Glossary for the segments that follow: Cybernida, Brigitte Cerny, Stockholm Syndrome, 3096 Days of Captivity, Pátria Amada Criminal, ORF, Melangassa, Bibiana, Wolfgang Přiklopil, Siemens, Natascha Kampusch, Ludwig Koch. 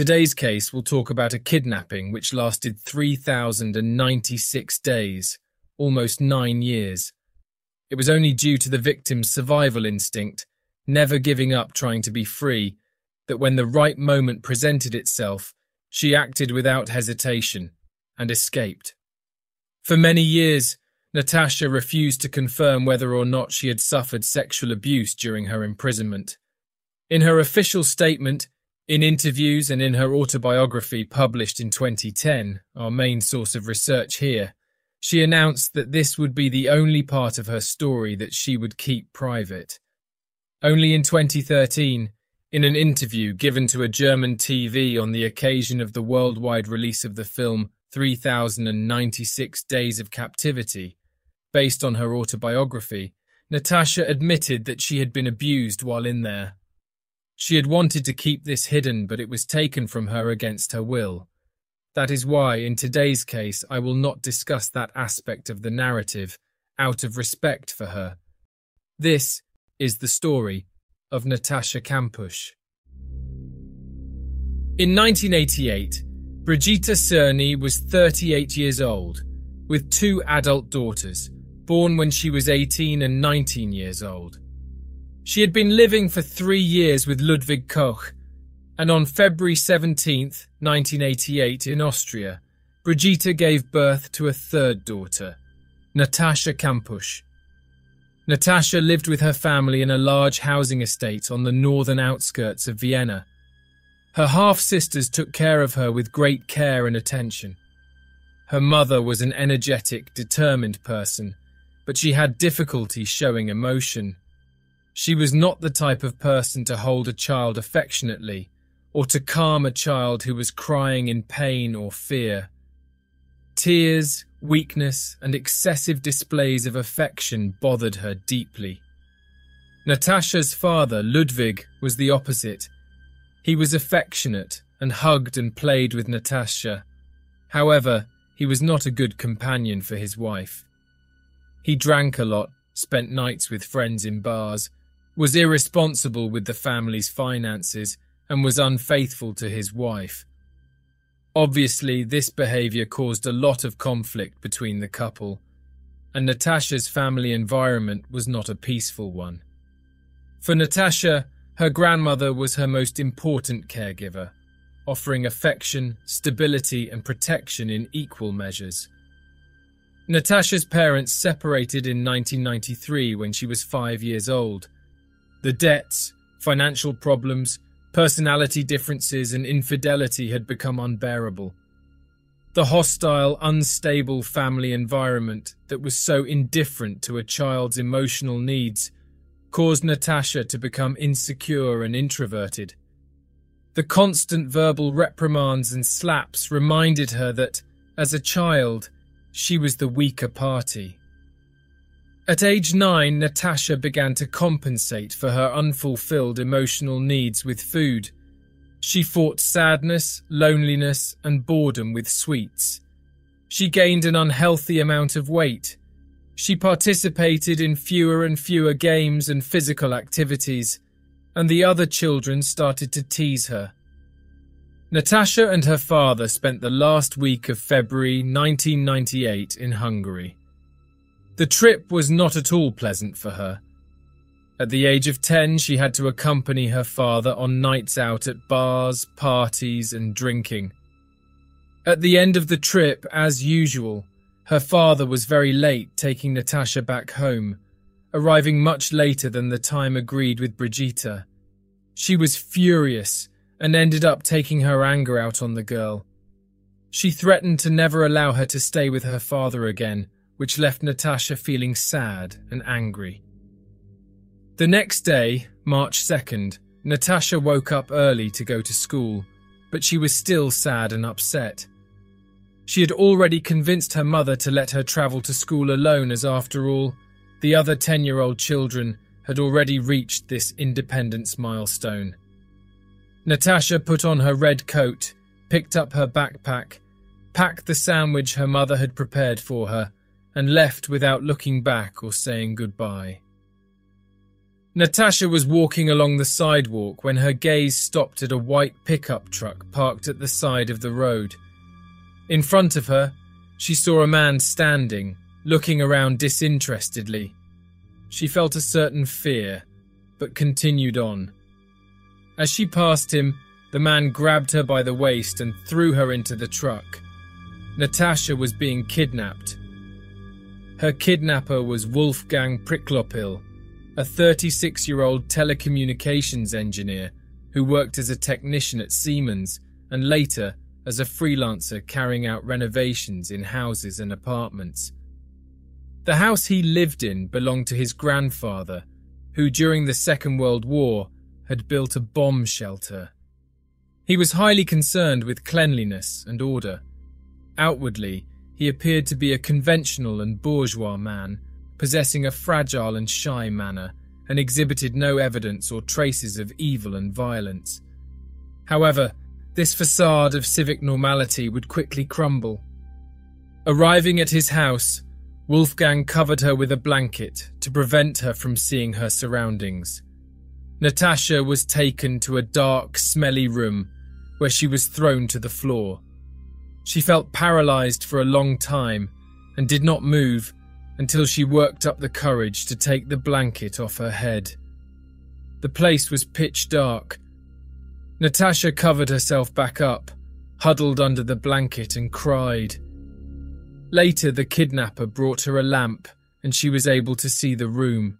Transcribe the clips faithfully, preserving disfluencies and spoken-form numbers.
Today's case will talk about a kidnapping which lasted three thousand ninety-six days, almost nine years. It was only due to the victim's survival instinct, never giving up trying to be free, that when the right moment presented itself, she acted without hesitation and escaped. For many years, Natascha refused to confirm whether or not she had suffered sexual abuse during her imprisonment. In her official statement, in interviews and in her autobiography published in twenty ten, our main source of research here, she announced that this would be the only part of her story that she would keep private. Only in twenty thirteen, in an interview given to a German T V on the occasion of the worldwide release of the film three thousand ninety-six Days of Captivity, based on her autobiography, Natascha admitted that she had been abused while in there. She had wanted to keep this hidden, but it was taken from her against her will. That is why, in today's case, I will not discuss that aspect of the narrative, out of respect for her. This is the story of Natascha Kampusch. In nineteen eighty-eight, Brigitte Cerny was thirty-eight years old, with two adult daughters, born when she was eighteen and nineteen years old. She had been living for three years with Ludwig Koch, and on February seventeenth, nineteen eighty-eight in Austria, Brigitte gave birth to a third daughter, Natascha Kampusch. Natascha lived with her family in a large housing estate on the northern outskirts of Vienna. Her half-sisters took care of her with great care and attention. Her mother was an energetic, determined person, but she had difficulty showing emotion. She was not the type of person to hold a child affectionately or to calm a child who was crying in pain or fear. Tears, weakness, and excessive displays of affection bothered her deeply. Natascha's father, Ludwig, was the opposite. He was affectionate and hugged and played with Natascha. However, he was not a good companion for his wife. He drank a lot, spent nights with friends in bars, was irresponsible with the family's finances, and was unfaithful to his wife. Obviously, this behavior caused a lot of conflict between the couple, and Natascha's family environment was not a peaceful one. For Natascha, her grandmother was her most important caregiver, offering affection, stability, and protection in equal measures. Natascha's parents separated in nineteen ninety-three when she was five years old. The debts, financial problems, personality differences, and infidelity had become unbearable. The hostile, unstable family environment that was so indifferent to a child's emotional needs caused Natascha to become insecure and introverted. The constant verbal reprimands and slaps reminded her that, as a child, she was the weaker party. At age nine, Natascha began to compensate for her unfulfilled emotional needs with food. She fought sadness, loneliness, and boredom with sweets. She gained an unhealthy amount of weight. She participated in fewer and fewer games and physical activities, and the other children started to tease her. Natascha and her father spent the last week of February nineteen ninety-eight in Hungary. The trip was not at all pleasant for her. At the age of ten, she had to accompany her father on nights out at bars, parties, and drinking. At the end of the trip, as usual, her father was very late taking Natascha back home, arriving much later than the time agreed with Brigitte. She was furious and ended up taking her anger out on the girl. She threatened to never allow her to stay with her father again, which left Natascha feeling sad and angry. The next day, March second, Natascha woke up early to go to school, but she was still sad and upset. She had already convinced her mother to let her travel to school alone, as after all, the other ten-year-old children had already reached this independence milestone. Natascha put on her red coat, picked up her backpack, packed the sandwich her mother had prepared for her, and left without looking back or saying goodbye. Natascha was walking along the sidewalk when her gaze stopped at a white pickup truck parked at the side of the road. In front of her, she saw a man standing, looking around disinterestedly. She felt a certain fear, but continued on. As she passed him, the man grabbed her by the waist and threw her into the truck. Natascha was being kidnapped. Her kidnapper was Wolfgang Přiklopil, a thirty-six-year-old telecommunications engineer who worked as a technician at Siemens and later as a freelancer carrying out renovations in houses and apartments. The house he lived in belonged to his grandfather, who during the Second World War had built a bomb shelter. He was highly concerned with cleanliness and order. Outwardly, he appeared to be a conventional and bourgeois man, possessing a fragile and shy manner, and exhibited no evidence or traces of evil and violence. However, this facade of civic normality would quickly crumble. Arriving at his house, Wolfgang covered her with a blanket to prevent her from seeing her surroundings. Natascha was taken to a dark, smelly room where she was thrown to the floor. She felt paralyzed for a long time and did not move until she worked up the courage to take the blanket off her head. The place was pitch dark. Natascha covered herself back up, huddled under the blanket and cried. Later, the kidnapper brought her a lamp and she was able to see the room.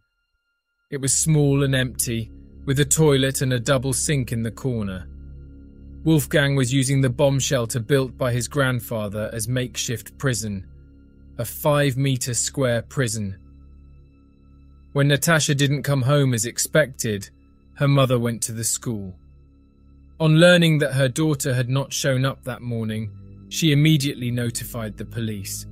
It was small and empty, with a toilet and a double sink in the corner. Wolfgang was using the bomb shelter built by his grandfather as makeshift prison. A five-metre square prison. When Natascha didn't come home as expected, her mother went to the school. On learning that her daughter had not shown up that morning, she immediately notified the police.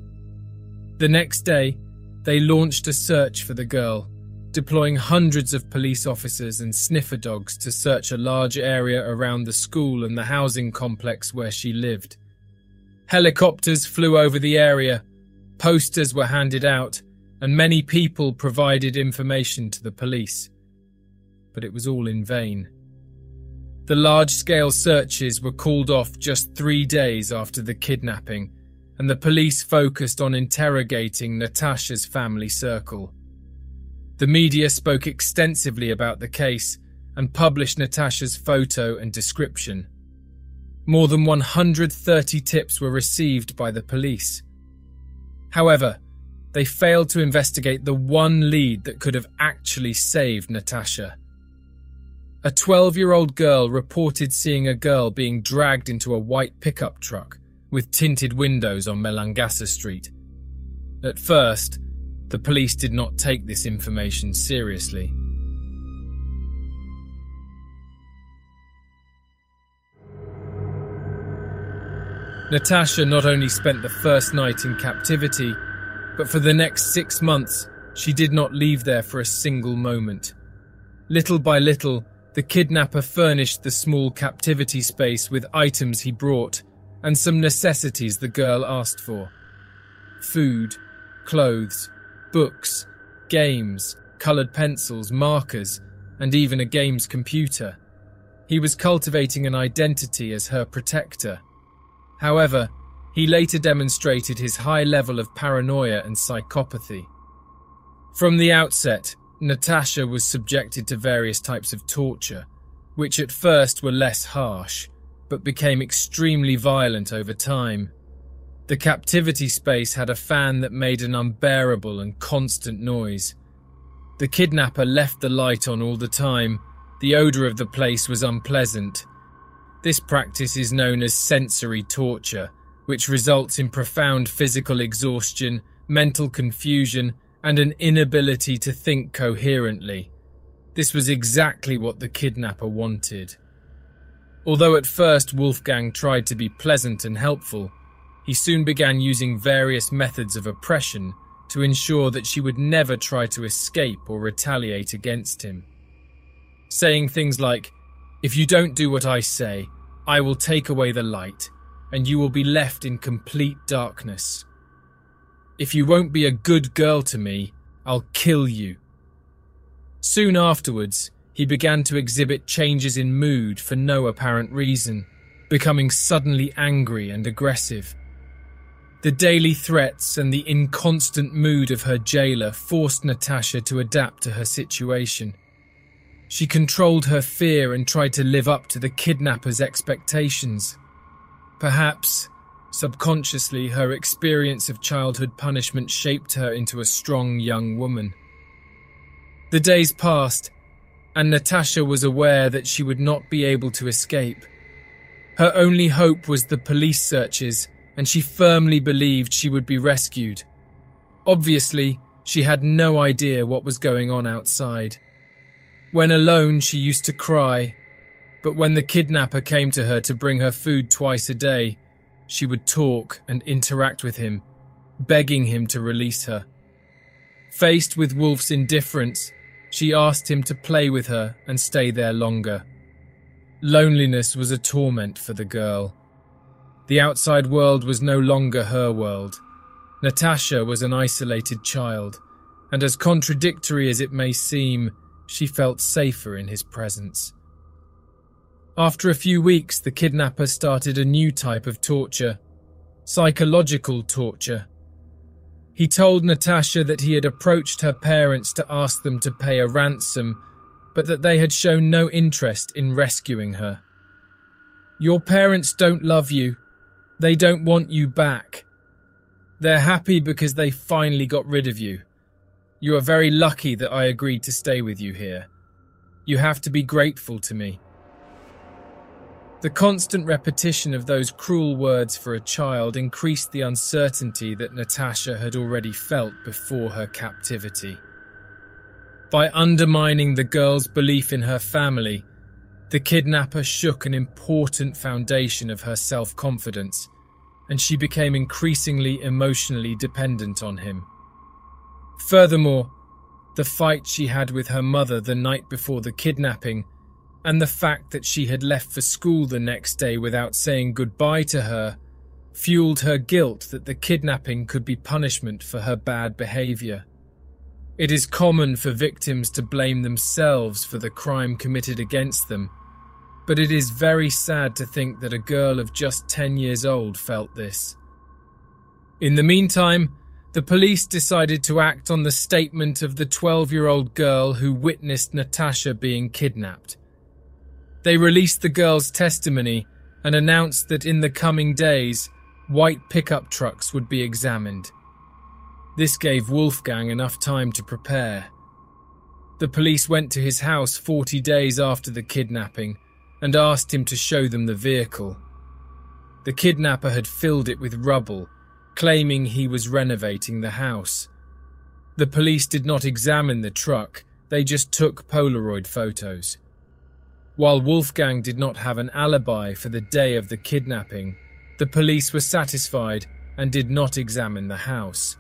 The next day, they launched a search for the girl, deploying hundreds of police officers and sniffer dogs to search a large area around the school and the housing complex where she lived. Helicopters flew over the area, posters were handed out, and many people provided information to the police. But it was all in vain. The large-scale searches were called off just three days after the kidnapping, and the police focused on interrogating Natascha's family circle. The media spoke extensively about the case and published Natascha's photo and description. More than one hundred thirty tips were received by the police. However, they failed to investigate the one lead that could have actually saved Natascha. A twelve-year-old girl reported seeing a girl being dragged into a white pickup truck with tinted windows on Melangassa Street. At first, the police did not take this information seriously. Natascha not only spent the first night in captivity, but for the next six months, she did not leave there for a single moment. Little by little, the kidnapper furnished the small captivity space with items he brought and some necessities the girl asked for. Food, clothes, books, games, coloured pencils, markers, and even a games computer. He was cultivating an identity as her protector. However, he later demonstrated his high level of paranoia and psychopathy. From the outset, Natascha was subjected to various types of torture, which at first were less harsh, but became extremely violent over time. The captivity space had a fan that made an unbearable and constant noise. The kidnapper left the light on all the time. The odour of the place was unpleasant. This practice is known as sensory torture, which results in profound physical exhaustion, mental confusion, and an inability to think coherently. This was exactly what the kidnapper wanted. Although at first Wolfgang tried to be pleasant and helpful, he soon began using various methods of oppression to ensure that she would never try to escape or retaliate against him. Saying things like, "If you don't do what I say, I will take away the light, and you will be left in complete darkness. If you won't be a good girl to me, I'll kill you." Soon afterwards, he began to exhibit changes in mood for no apparent reason, becoming suddenly angry and aggressive. The daily threats and the inconstant mood of her jailer forced Natascha to adapt to her situation. She controlled her fear and tried to live up to the kidnapper's expectations. Perhaps, subconsciously, her experience of childhood punishment shaped her into a strong young woman. The days passed, and Natascha was aware that she would not be able to escape. Her only hope was the police searches, and she firmly believed she would be rescued. Obviously, she had no idea what was going on outside. When alone, she used to cry, but when the kidnapper came to her to bring her food twice a day, she would talk and interact with him, begging him to release her. Faced with Wolf's indifference, she asked him to play with her and stay there longer. Loneliness was a torment for the girl. The outside world was no longer her world. Natascha was an isolated child, and as contradictory as it may seem, she felt safer in his presence. After a few weeks, the kidnapper started a new type of torture, psychological torture. He told Natascha that he had approached her parents to ask them to pay a ransom, but that they had shown no interest in rescuing her. "Your parents don't love you. They don't want you back. They're happy because they finally got rid of you. You are very lucky that I agreed to stay with you here. You have to be grateful to me." The constant repetition of those cruel words for a child increased the uncertainty that Natascha had already felt before her captivity. By undermining the girl's belief in her family, the kidnapper shook an important foundation of her self-confidence, and she became increasingly emotionally dependent on him. Furthermore, the fight she had with her mother the night before the kidnapping, and the fact that she had left for school the next day without saying goodbye to her, fueled her guilt that the kidnapping could be punishment for her bad behavior. It is common for victims to blame themselves for the crime committed against them, but it is very sad to think that a girl of just ten years old felt this. In the meantime, the police decided to act on the statement of the twelve-year-old girl who witnessed Natascha being kidnapped. They released the girl's testimony and announced that in the coming days, white pickup trucks would be examined. This gave Wolfgang enough time to prepare. The police went to his house forty days after the kidnapping and asked him to show them the vehicle. The kidnapper had filled it with rubble, claiming he was renovating the house. The police did not examine the truck, they just took Polaroid photos. While Wolfgang did not have an alibi for the day of the kidnapping, the police were satisfied and did not examine the house.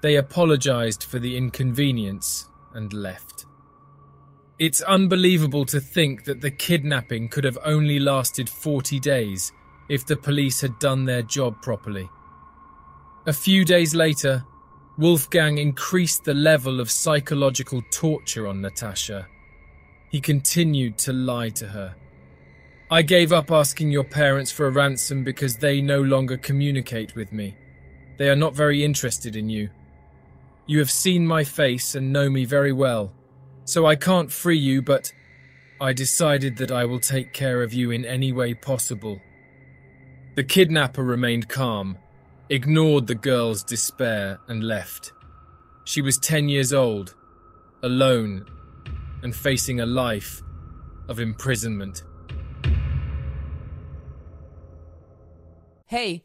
They apologized for the inconvenience and left. It's unbelievable to think that the kidnapping could have only lasted forty days if the police had done their job properly. A few days later, Wolfgang increased the level of psychological torture on Natascha. He continued to lie to her. "I gave up asking your parents for a ransom because they no longer communicate with me. They are not very interested in you. You have seen my face and know me very well, so I can't free you, but I decided that I will take care of you in any way possible." The kidnapper remained calm, ignored the girl's despair and left. She was ten years old, alone, and facing a life of imprisonment. Hey,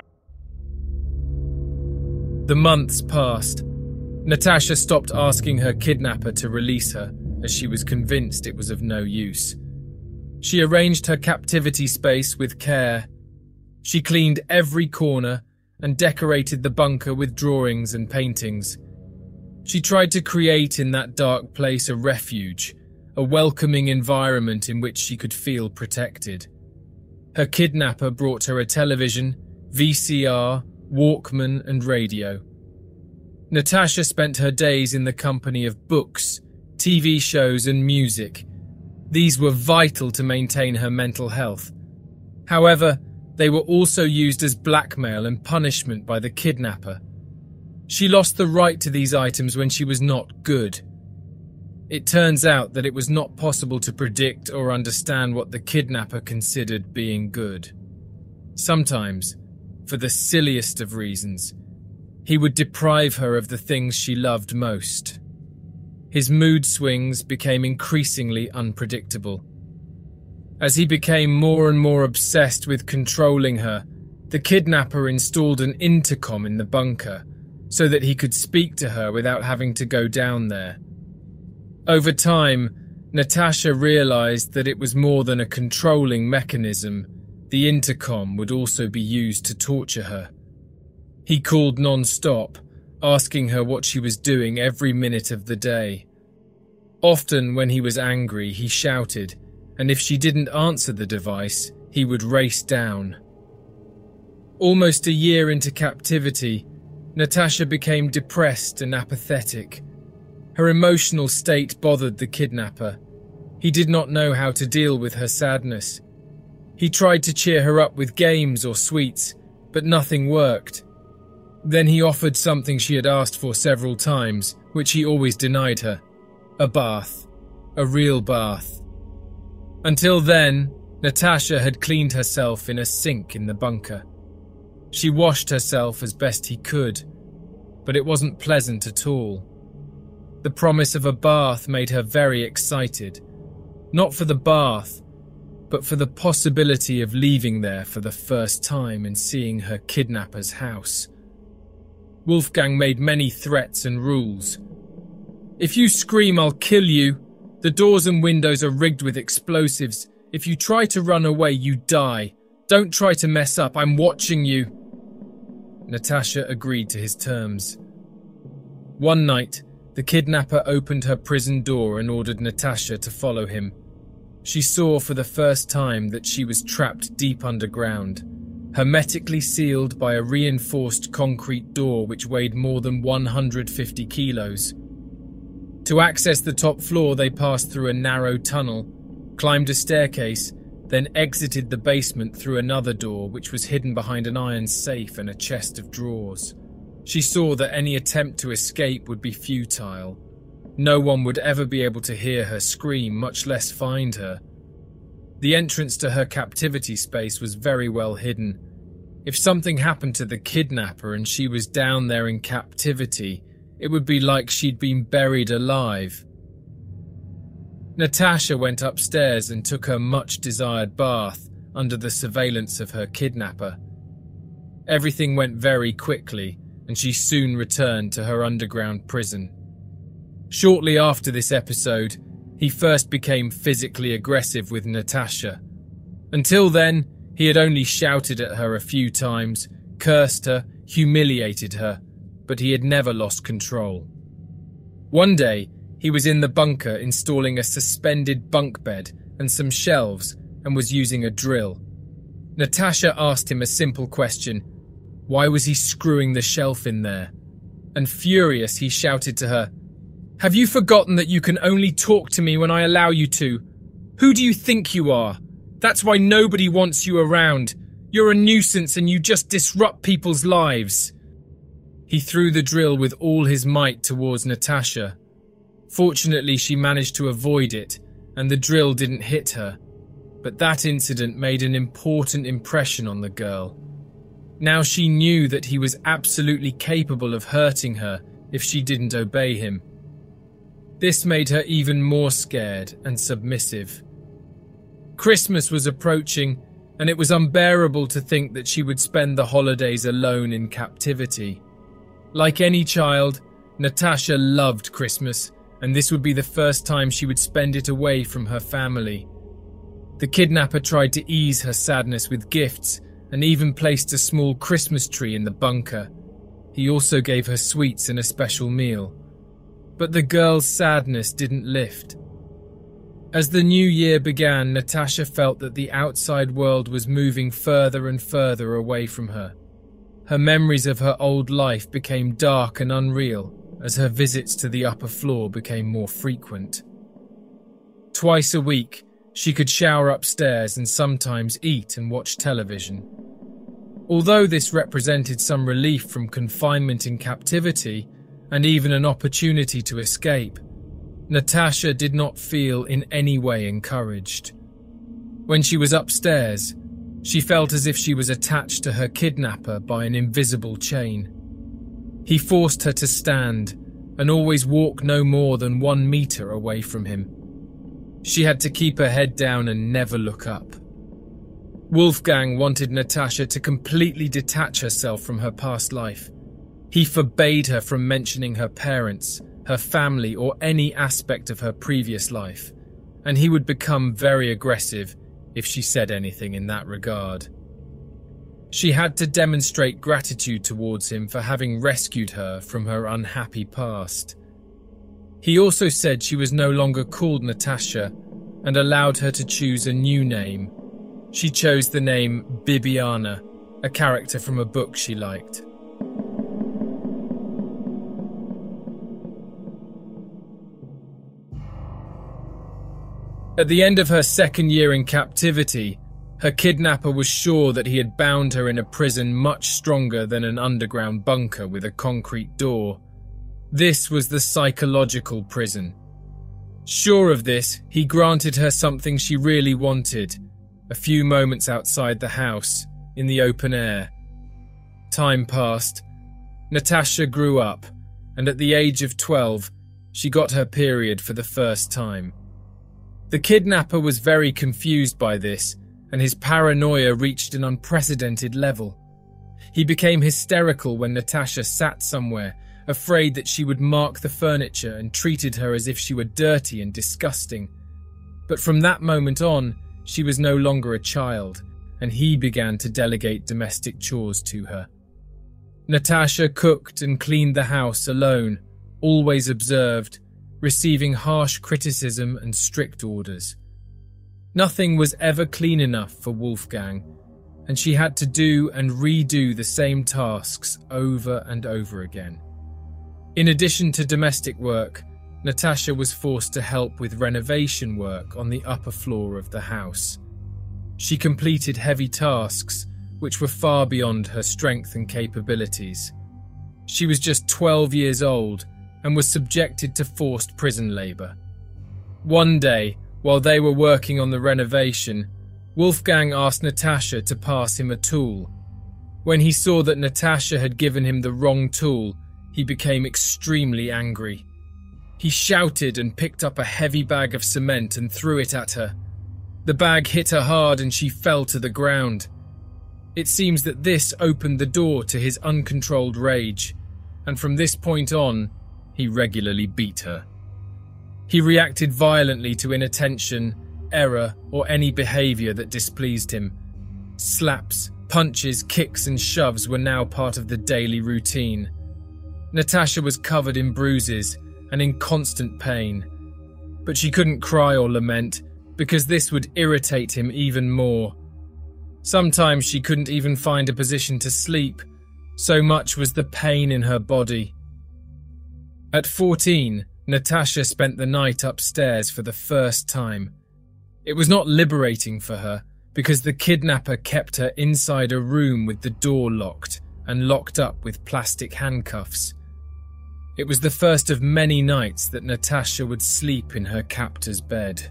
The months passed. Natascha stopped asking her kidnapper to release her, as she was convinced it was of no use. She arranged her captivity space with care. She cleaned every corner and decorated the bunker with drawings and paintings. She tried to create in that dark place a refuge, a welcoming environment in which she could feel protected. Her kidnapper brought her a television, V C R, Walkman and radio. Natascha spent her days in the company of books, T V shows and music. These were vital to maintain her mental health. However, they were also used as blackmail and punishment by the kidnapper. She lost the right to these items when she was not good. It turns out that it was not possible to predict or understand what the kidnapper considered being good. Sometimes, for the silliest of reasons, he would deprive her of the things she loved most. His mood swings became increasingly unpredictable. As he became more and more obsessed with controlling her, the kidnapper installed an intercom in the bunker so that he could speak to her without having to go down there. Over time, Natascha realized that it was more than a controlling mechanism. The intercom would also be used to torture her. He called non-stop, asking her what she was doing every minute of the day. Often when he was angry, he shouted, and if she didn't answer the device, he would race down. Almost a year into captivity, Natascha became depressed and apathetic. Her emotional state bothered the kidnapper. He did not know how to deal with her sadness. He tried to cheer her up with games or sweets, but nothing worked. Then he offered something she had asked for several times, which he always denied her. A bath. A real bath. Until then, Natascha had cleaned herself in a sink in the bunker. She washed herself as best he could, but it wasn't pleasant at all. The promise of a bath made her very excited. Not for the bath, but for the possibility of leaving there for the first time and seeing her kidnapper's house. Wolfgang made many threats and rules. If you scream, I'll kill you. The doors and windows are rigged with explosives. If you try to run away, you die. Don't try to mess up. I'm watching you. Natascha agreed to his terms. One night, the kidnapper opened her prison door and ordered Natascha to follow him. She saw for the first time that she was trapped deep underground, hermetically sealed by a reinforced concrete door which weighed more than one hundred fifty kilos. To access the top floor, they passed through a narrow tunnel, climbed a staircase, then exited the basement through another door which was hidden behind an iron safe and a chest of drawers. She saw that any attempt to escape would be futile. No one would ever be able to hear her scream, much less find her. The entrance to her captivity space was very well hidden. If something happened to the kidnapper and she was down there in captivity, it would be like she'd been buried alive. Natascha went upstairs and took her much-desired bath under the surveillance of her kidnapper. Everything went very quickly, and she soon returned to her underground prison. Shortly after this episode, he first became physically aggressive with Natascha. Until then, he had only shouted at her a few times, cursed her, humiliated her, but he had never lost control. One day, he was in the bunker installing a suspended bunk bed and some shelves and was using a drill. Natascha asked him a simple question. Why was he screwing the shelf in there? And furious, he shouted to her, "Have you forgotten that you can only talk to me when I allow you to? Who do you think you are? That's why nobody wants you around. You're a nuisance and you just disrupt people's lives." He threw the drill with all his might towards Natascha. Fortunately, she managed to avoid it, and the drill didn't hit her. But that incident made an important impression on the girl. Now she knew that he was absolutely capable of hurting her if she didn't obey him. This made her even more scared and submissive. Christmas was approaching, and it was unbearable to think that she would spend the holidays alone in captivity. Like any child, Natascha loved Christmas and this would be the first time she would spend it away from her family. The kidnapper tried to ease her sadness with gifts and even placed a small Christmas tree in the bunker. He also gave her sweets and a special meal. But the girl's sadness didn't lift. As the new year began, Natascha felt that the outside world was moving further and further away from her. Her memories of her old life became dark and unreal as her visits to the upper floor became more frequent. Twice a week, she could shower upstairs and sometimes eat and watch television. Although this represented some relief from confinement in captivity and even an opportunity to escape, Natascha did not feel in any way encouraged. When she was upstairs, she felt as if she was attached to her kidnapper by an invisible chain. He forced her to stand and always walk no more than one meter away from him. She had to keep her head down and never look up. Wolfgang wanted Natascha to completely detach herself from her past life. He forbade her from mentioning her parents, her family, or any aspect of her previous life, and he would become very aggressive if she said anything in that regard. She had to demonstrate gratitude towards him for having rescued her from her unhappy past. He also said she was no longer called Natascha and allowed her to choose a new name. She chose the name Bibiana, a character from a book she liked. At the end of her second year in captivity, her kidnapper was sure that he had bound her in a prison much stronger than an underground bunker with a concrete door. This was the psychological prison. Sure of this, he granted her something she really wanted, a few moments outside the house, in the open air. Time passed. Natascha grew up, and at the age of twelve, she got her period for the first time. The kidnapper was very confused by this, and his paranoia reached an unprecedented level. He became hysterical when Natascha sat somewhere, afraid that she would mark the furniture, and treated her as if she were dirty and disgusting. But from that moment on, she was no longer a child, and he began to delegate domestic chores to her. Natascha cooked and cleaned the house alone, always observed, receiving harsh criticism and strict orders. Nothing was ever clean enough for Wolfgang, and she had to do and redo the same tasks over and over again. In addition to domestic work, Natascha was forced to help with renovation work on the upper floor of the house. She completed heavy tasks which were far beyond her strength and capabilities. She was just twelve years old and was subjected to forced prison labor. One day, while they were working on the renovation, Wolfgang asked Natascha to pass him a tool. When he saw that Natascha had given him the wrong tool, he became extremely angry. He shouted and picked up a heavy bag of cement and threw it at her. The bag hit her hard and she fell to the ground. It seems that this opened the door to his uncontrolled rage, and from this point on, he regularly beat her. He reacted violently to inattention, error, or any behavior that displeased him. Slaps, punches, kicks, and shoves were now part of the daily routine. Natascha was covered in bruises and in constant pain, but she couldn't cry or lament because this would irritate him even more. Sometimes she couldn't even find a position to sleep, so much was the pain in her body. At fourteen, Natascha spent the night upstairs for the first time. It was not liberating for her because the kidnapper kept her inside a room with the door locked and locked up with plastic handcuffs. It was the first of many nights that Natascha would sleep in her captor's bed.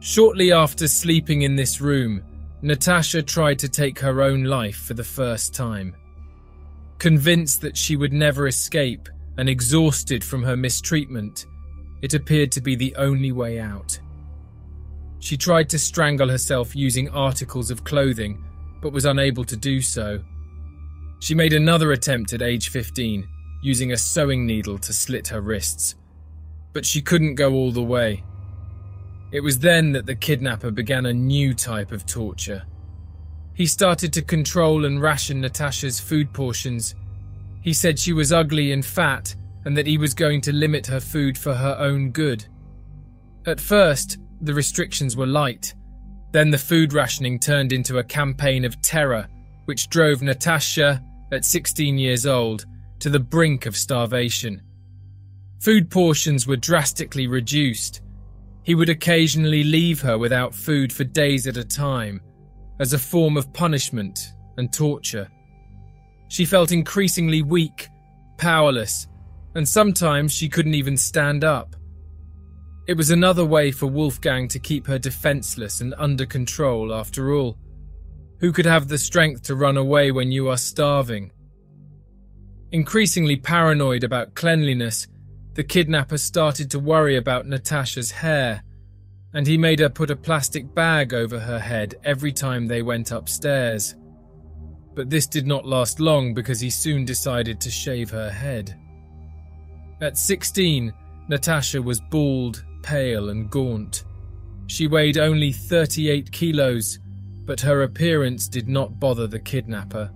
Shortly after sleeping in this room, Natascha tried to take her own life for the first time. Convinced that she would never escape and exhausted from her mistreatment, it appeared to be the only way out. She tried to strangle herself using articles of clothing, but was unable to do so. She made another attempt at age fifteen, using a sewing needle to slit her wrists. but she couldn't go all the way. It was then that the kidnapper began a new type of torture. He started to control and ration Natascha's food portions. He said she was ugly and fat, and that he was going to limit her food for her own good. At first, the restrictions were light. Then the food rationing turned into a campaign of terror, which drove Natascha, at sixteen years old, to the brink of starvation. Food portions were drastically reduced. He would occasionally leave her without food for days at a time, as a form of punishment and torture. She felt increasingly weak, powerless, and sometimes she couldn't even stand up. It was another way for Wolfgang to keep her defenseless and under control, after all. Who could have the strength to run away when you are starving? Increasingly paranoid about cleanliness, the kidnapper started to worry about Natascha's hair, and he made her put a plastic bag over her head every time they went upstairs. But this did not last long because he soon decided to shave her head. At sixteen, Natascha was bald, pale and gaunt. She weighed only thirty-eight kilos, but her appearance did not bother the kidnapper.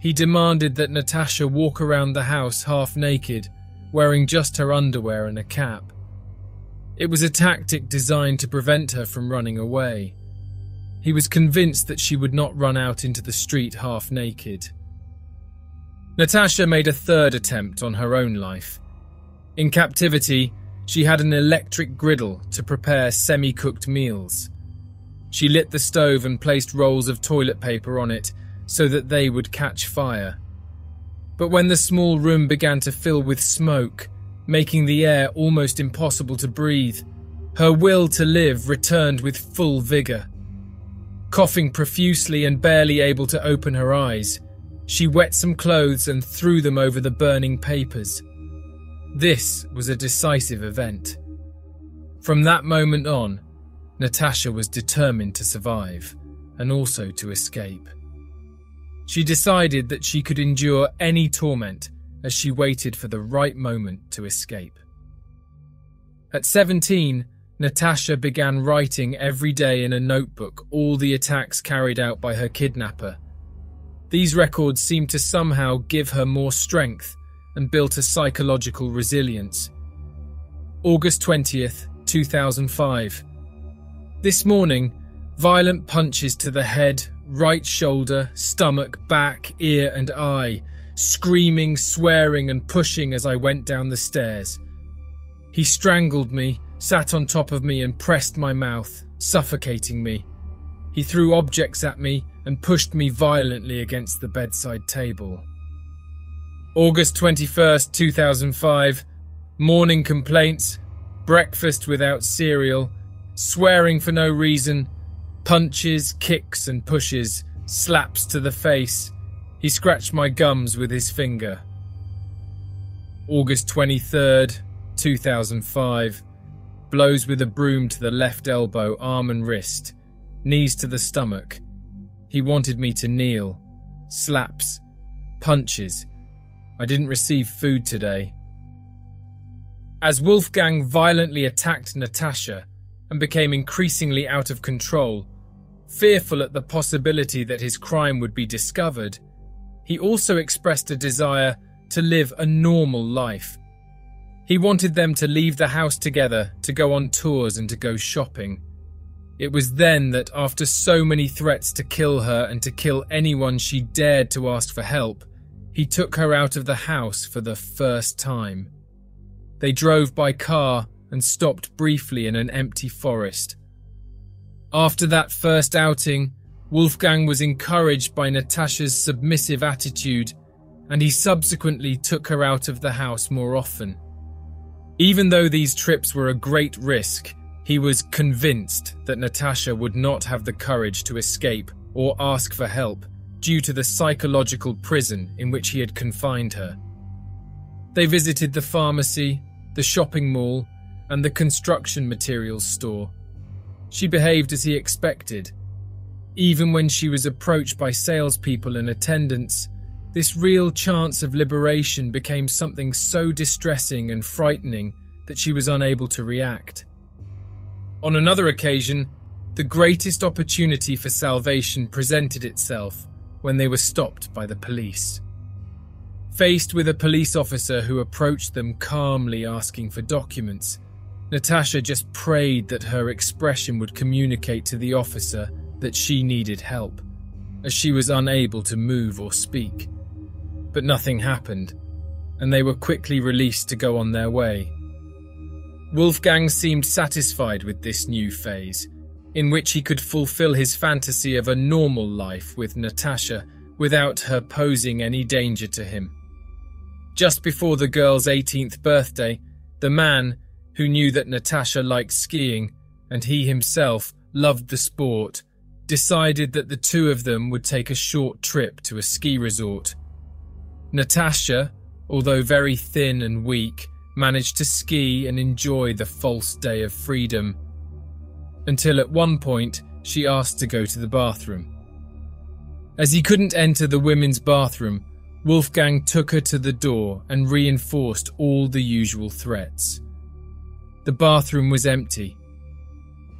He demanded that Natascha walk around the house half naked, wearing just her underwear and a cap. It was a tactic designed to prevent her from running away. He was convinced that she would not run out into the street half naked. Natascha made a third attempt on her own life. In captivity, she had an electric griddle to prepare semi-cooked meals. She lit the stove and placed rolls of toilet paper on it so that they would catch fire. But when the small room began to fill with smoke, making the air almost impossible to breathe, her will to live returned with full vigor. Coughing profusely and barely able to open her eyes, she wet some clothes and threw them over the burning papers. This was a decisive event. From that moment on, Natascha was determined to survive and also to escape. She decided that she could endure any torment as she waited for the right moment to escape. At seventeen, Natascha began writing every day in a notebook all the attacks carried out by her kidnapper. These records seemed to somehow give her more strength and built a psychological resilience. August twentieth, two thousand five. This morning, violent punches to the head, right shoulder, stomach, back, ear and eye, screaming, swearing and pushing as I went down the stairs. He strangled me, sat on top of me and pressed my mouth, suffocating me. He threw objects at me and pushed me violently against the bedside table. August twenty-first, two thousand five. Morning complaints, breakfast without cereal, swearing for no reason, punches, kicks and pushes, slaps to the face. He scratched my gums with his finger. August twenty-third, two thousand five. Blows with a broom to the left elbow, arm and wrist, knees to the stomach. He wanted me to kneel. Slaps. Punches. I didn't receive food today. As Wolfgang violently attacked Natascha and became increasingly out of control, fearful at the possibility that his crime would be discovered, he also expressed a desire to live a normal life. He wanted them to leave the house together, to go on tours and to go shopping. It was then that, after so many threats to kill her and to kill anyone she dared to ask for help, he took her out of the house for the first time. They drove by car and stopped briefly in an empty forest. After that first outing, Wolfgang was encouraged by Natascha's submissive attitude, and he subsequently took her out of the house more often. Even though these trips were a great risk, he was convinced that Natascha would not have the courage to escape or ask for help, due to the psychological prison in which he had confined her. They visited the pharmacy, the shopping mall, and the construction materials store. She behaved as he expected. Even when she was approached by salespeople and attendants, this real chance of liberation became something so distressing and frightening that she was unable to react. On another occasion, the greatest opportunity for salvation presented itself when they were stopped by the police. Faced with a police officer who approached them calmly asking for documents, Natascha just prayed that her expression would communicate to the officer that she needed help, as she was unable to move or speak. But nothing happened, and they were quickly released to go on their way. Wolfgang seemed satisfied with this new phase, in which he could fulfill his fantasy of a normal life with Natascha without her posing any danger to him. Just before the girl's eighteenth birthday, the man, who knew that Natascha liked skiing and he himself loved the sport, decided that the two of them would take a short trip to a ski resort. Natascha, although very thin and weak, managed to ski and enjoy the false day of freedom, until at one point she asked to go to the bathroom. As he couldn't enter the women's bathroom, Wolfgang took her to the door and reinforced all the usual threats. The bathroom was empty,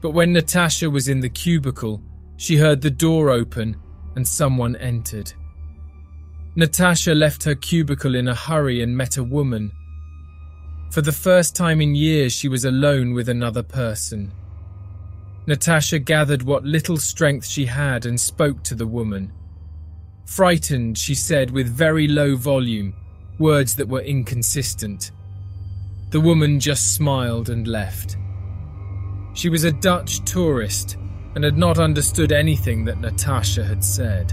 but when Natascha was in the cubicle, she heard the door open and someone entered. Natascha left her cubicle in a hurry and met a woman. For the first time in years, she was alone with another person. Natascha gathered what little strength she had and spoke to the woman. Frightened, she said with very low volume, words that were inconsistent. The woman just smiled and left. She was a Dutch tourist and had not understood anything that Natascha had said.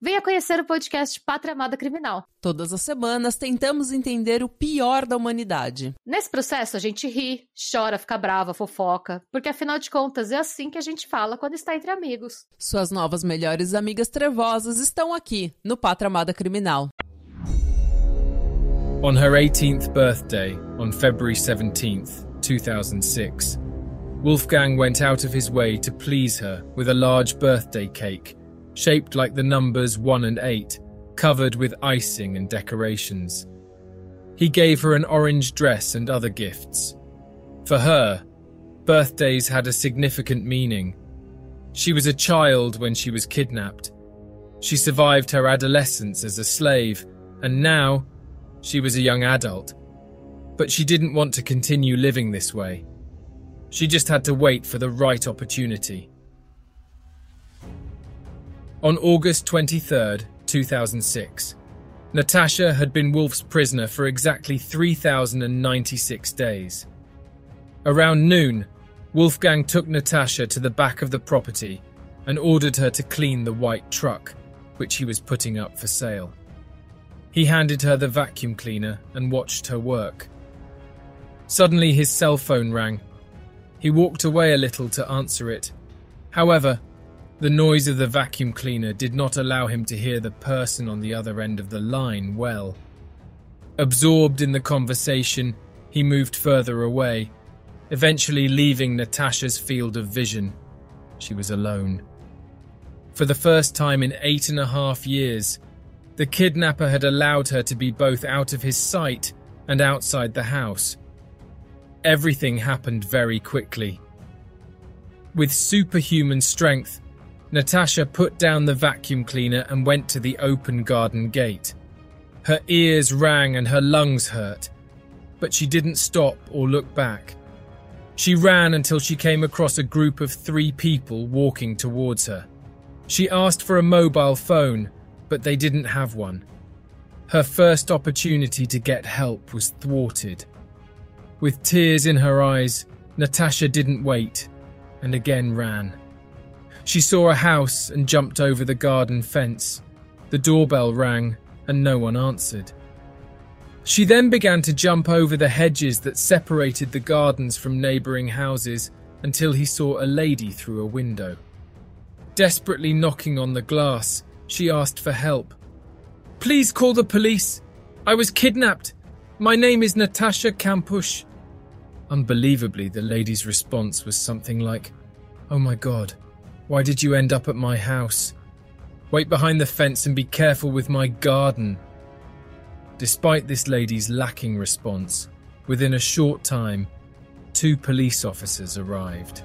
venha conhecer o podcast Pátria Amada Criminal. Todas as semanas tentamos entender o pior da humanidade. Nesse processo a gente ri, chora, fica brava, fofoca, porque afinal de contas é assim que a gente fala quando está entre amigos. Suas novas melhores amigas trevosas estão aqui no Pátria Amada Criminal. On her eighteenth birthday, on February seventeenth, two thousand six, Wolfgang went out of his way to please her with a large birthday cake, shaped like the numbers one and eight, covered with icing and decorations. He gave her an orange dress and other gifts. For her, birthdays had a significant meaning. She was a child when she was kidnapped. She survived her adolescence as a slave, and now she was a young adult, but she didn't want to continue living this way. She just had to wait for the right opportunity. On August twenty-third, two thousand six, Natascha had been Wolf's prisoner for exactly three thousand ninety-six days. Around noon, Wolfgang took Natascha to the back of the property and ordered her to clean the white truck, which he was putting up for sale. He handed her the vacuum cleaner and watched her work. Suddenly his cell phone rang. He walked away a little to answer it. However, the noise of the vacuum cleaner did not allow him to hear the person on the other end of the line well. Absorbed in the conversation, he moved further away, eventually leaving Natasha's field of vision. She was alone. For the first time in eight and a half years, the kidnapper had allowed her to be both out of his sight and outside the house. Everything happened very quickly. With superhuman strength, Natascha put down the vacuum cleaner and went to the open garden gate. Her ears rang and her lungs hurt, but she didn't stop or look back. She ran until she came across a group of three people walking towards her. She asked for a mobile phone, but they didn't have one. Her first opportunity to get help was thwarted. With tears in her eyes, Natascha didn't wait and again ran. She saw a house and jumped over the garden fence. The doorbell rang and no one answered. She then began to jump over the hedges that separated the gardens from neighbouring houses until he saw a lady through a window. Desperately knocking on the glass, she asked for help. "Please call the police. I was kidnapped. My name is Natascha Kampusch. Unbelievably, the lady's response was something like, "Oh my God, why did you end up at my house? Wait behind the fence and be careful with my garden." Despite this lady's lacking response, within a short time, two police officers arrived.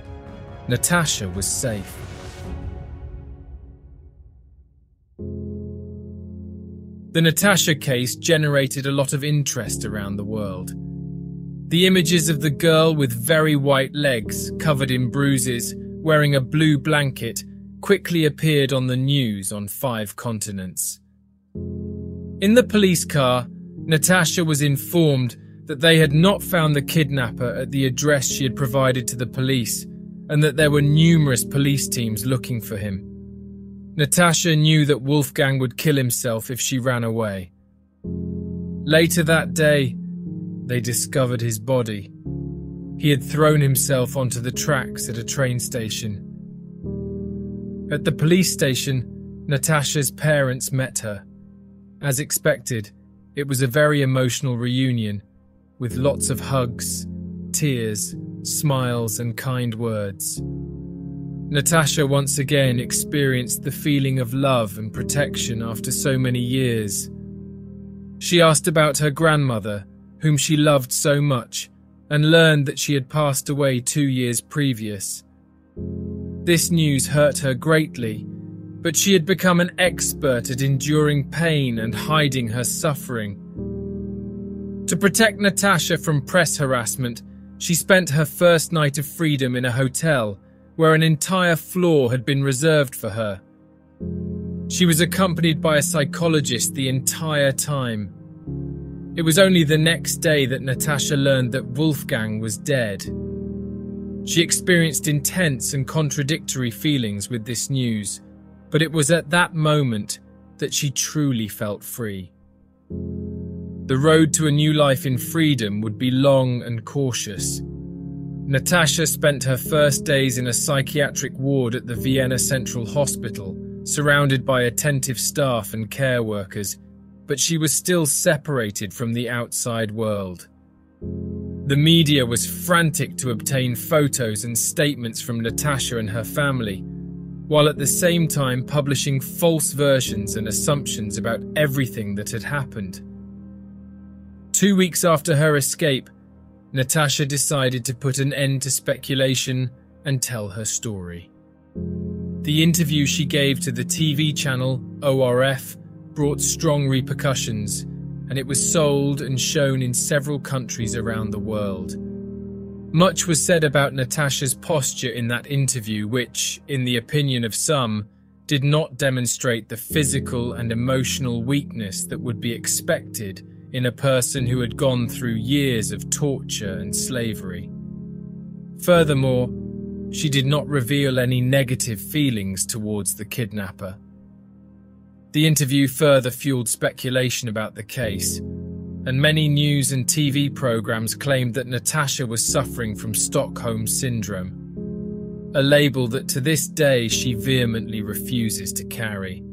Natascha was safe. The Natascha case generated a lot of interest around the world. The images of the girl with very white legs, covered in bruises, wearing a blue blanket, quickly appeared on the news on five continents. In the police car, Natascha was informed that they had not found the kidnapper at the address she had provided to the police, and that there were numerous police teams looking for him. Natascha knew that Wolfgang would kill himself if she ran away. Later that day, they discovered his body. He had thrown himself onto the tracks at a train station. At the police station, Natasha's parents met her. As expected, it was a very emotional reunion, with lots of hugs, tears, smiles, and kind words. Natascha once again experienced the feeling of love and protection after so many years. She asked about her grandmother, whom she loved so much, and learned that she had passed away two years previous. This news hurt her greatly, but she had become an expert at enduring pain and hiding her suffering. To protect Natascha from press harassment, she spent her first night of freedom in a hotel where an entire floor had been reserved for her. She was accompanied by a psychologist the entire time. It was only the next day that Natascha learned that Wolfgang was dead. She experienced intense and contradictory feelings with this news, but it was at that moment that she truly felt free. The road to a new life in freedom would be long and cautious. Natascha spent her first days in a psychiatric ward at the Vienna Central Hospital, surrounded by attentive staff and care workers, but she was still separated from the outside world. The media was frantic to obtain photos and statements from Natascha and her family, while at the same time publishing false versions and assumptions about everything that had happened. Two weeks after her escape, Natascha decided to put an end to speculation and tell her story. The interview she gave to the T V channel O R F brought strong repercussions, and it was sold and shown in several countries around the world. Much was said about Natasha's posture in that interview, which, in the opinion of some, did not demonstrate the physical and emotional weakness that would be expected in a person who had gone through years of torture and slavery. Furthermore, she did not reveal any negative feelings towards the kidnapper. The interview further fueled speculation about the case, and many news and T V programs claimed that Natascha was suffering from Stockholm Syndrome, a label that to this day she vehemently refuses to carry.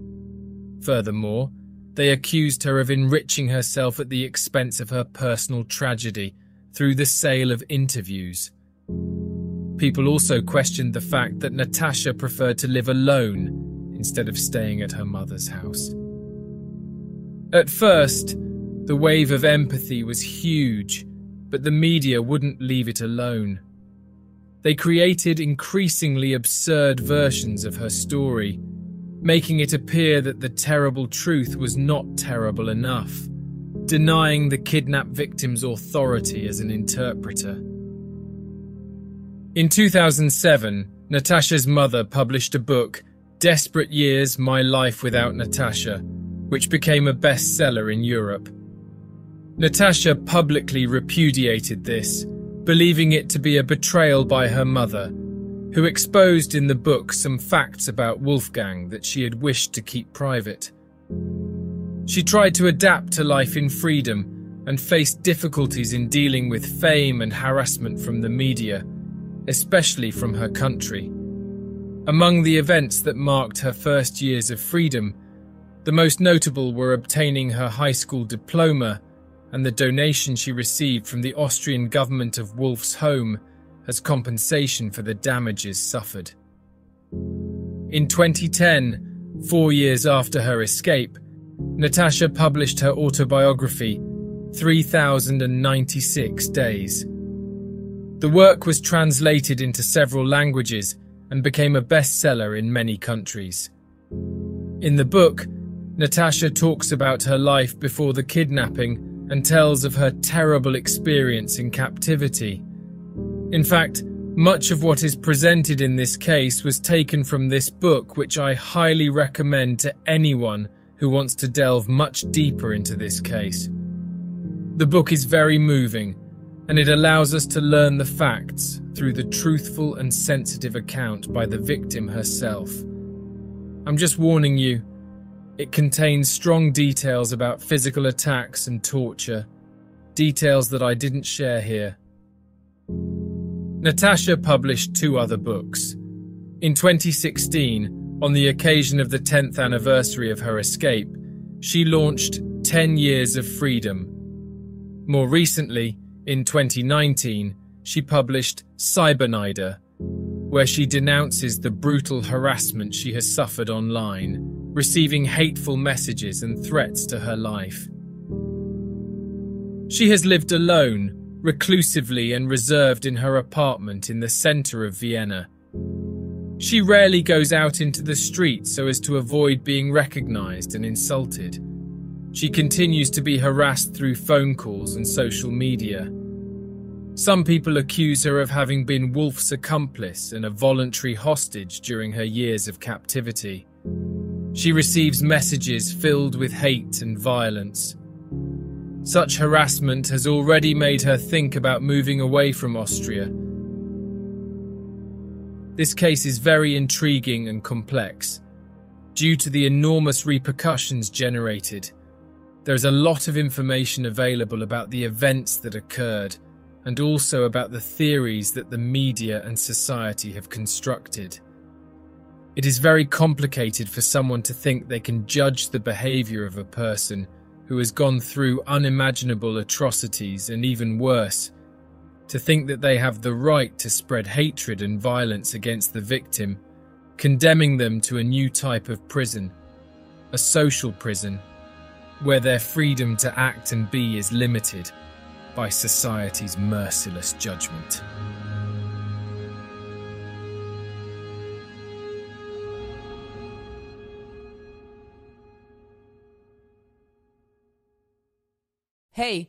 Furthermore, they accused her of enriching herself at the expense of her personal tragedy through the sale of interviews. People also questioned the fact that Natascha preferred to live alone instead of staying at her mother's house. At first, the wave of empathy was huge, but the media wouldn't leave it alone. They created increasingly absurd versions of her story, making it appear that the terrible truth was not terrible enough, denying the kidnapped victim's authority as an interpreter. In two thousand seven, Natasha's mother published a book, Desperate Years, My Life Without Natascha, which became a bestseller in Europe. Natascha publicly repudiated this, believing it to be a betrayal by her mother, who exposed in the book some facts about Wolfgang that she had wished to keep private. She tried to adapt to life in freedom and faced difficulties in dealing with fame and harassment from the media, especially from her country. Among the events that marked her first years of freedom The most notable were obtaining her high school diploma and the donation she received from the Austrian government of Wolf's home as compensation for the damages suffered. In twenty ten, four years after her escape, Natascha published her autobiography, three thousand ninety-six Days. The work was translated into several languages and became a bestseller in many countries. In the book, Natascha talks about her life before the kidnapping and tells of her terrible experience in captivity. In fact, much of what is presented in this case was taken from this book, which I highly recommend to anyone who wants to delve much deeper into this case. The book is very moving, and it allows us to learn the facts through the truthful and sensitive account by the victim herself. I'm just warning you, it contains strong details about physical attacks and torture, details that I didn't share here. Natascha published two other books. In twenty sixteen, on the occasion of the tenth anniversary of her escape, she launched ten years of Freedom. More recently, in twenty nineteen, she published Cybernida, where she denounces the brutal harassment she has suffered online, receiving hateful messages and threats to her life. She has lived alone, reclusively and reserved in her apartment in the centre of Vienna. She rarely goes out into the streets so as to avoid being recognised and insulted. She continues to be harassed through phone calls and social media. Some people accuse her of having been Wolf's accomplice and a voluntary hostage during her years of captivity. She receives messages filled with hate and violence. Such harassment has already made her think about moving away from Austria. This case is very intriguing and complex. Due to the enormous repercussions generated, there is a lot of information available about the events that occurred and also about the theories that the media and society have constructed. It is very complicated for someone to think they can judge the behaviour of a person who has gone through unimaginable atrocities and even worse, to think that they have the right to spread hatred and violence against the victim, condemning them to a new type of prison, a social prison, where their freedom to act and be is limited by society's merciless judgment. Hey,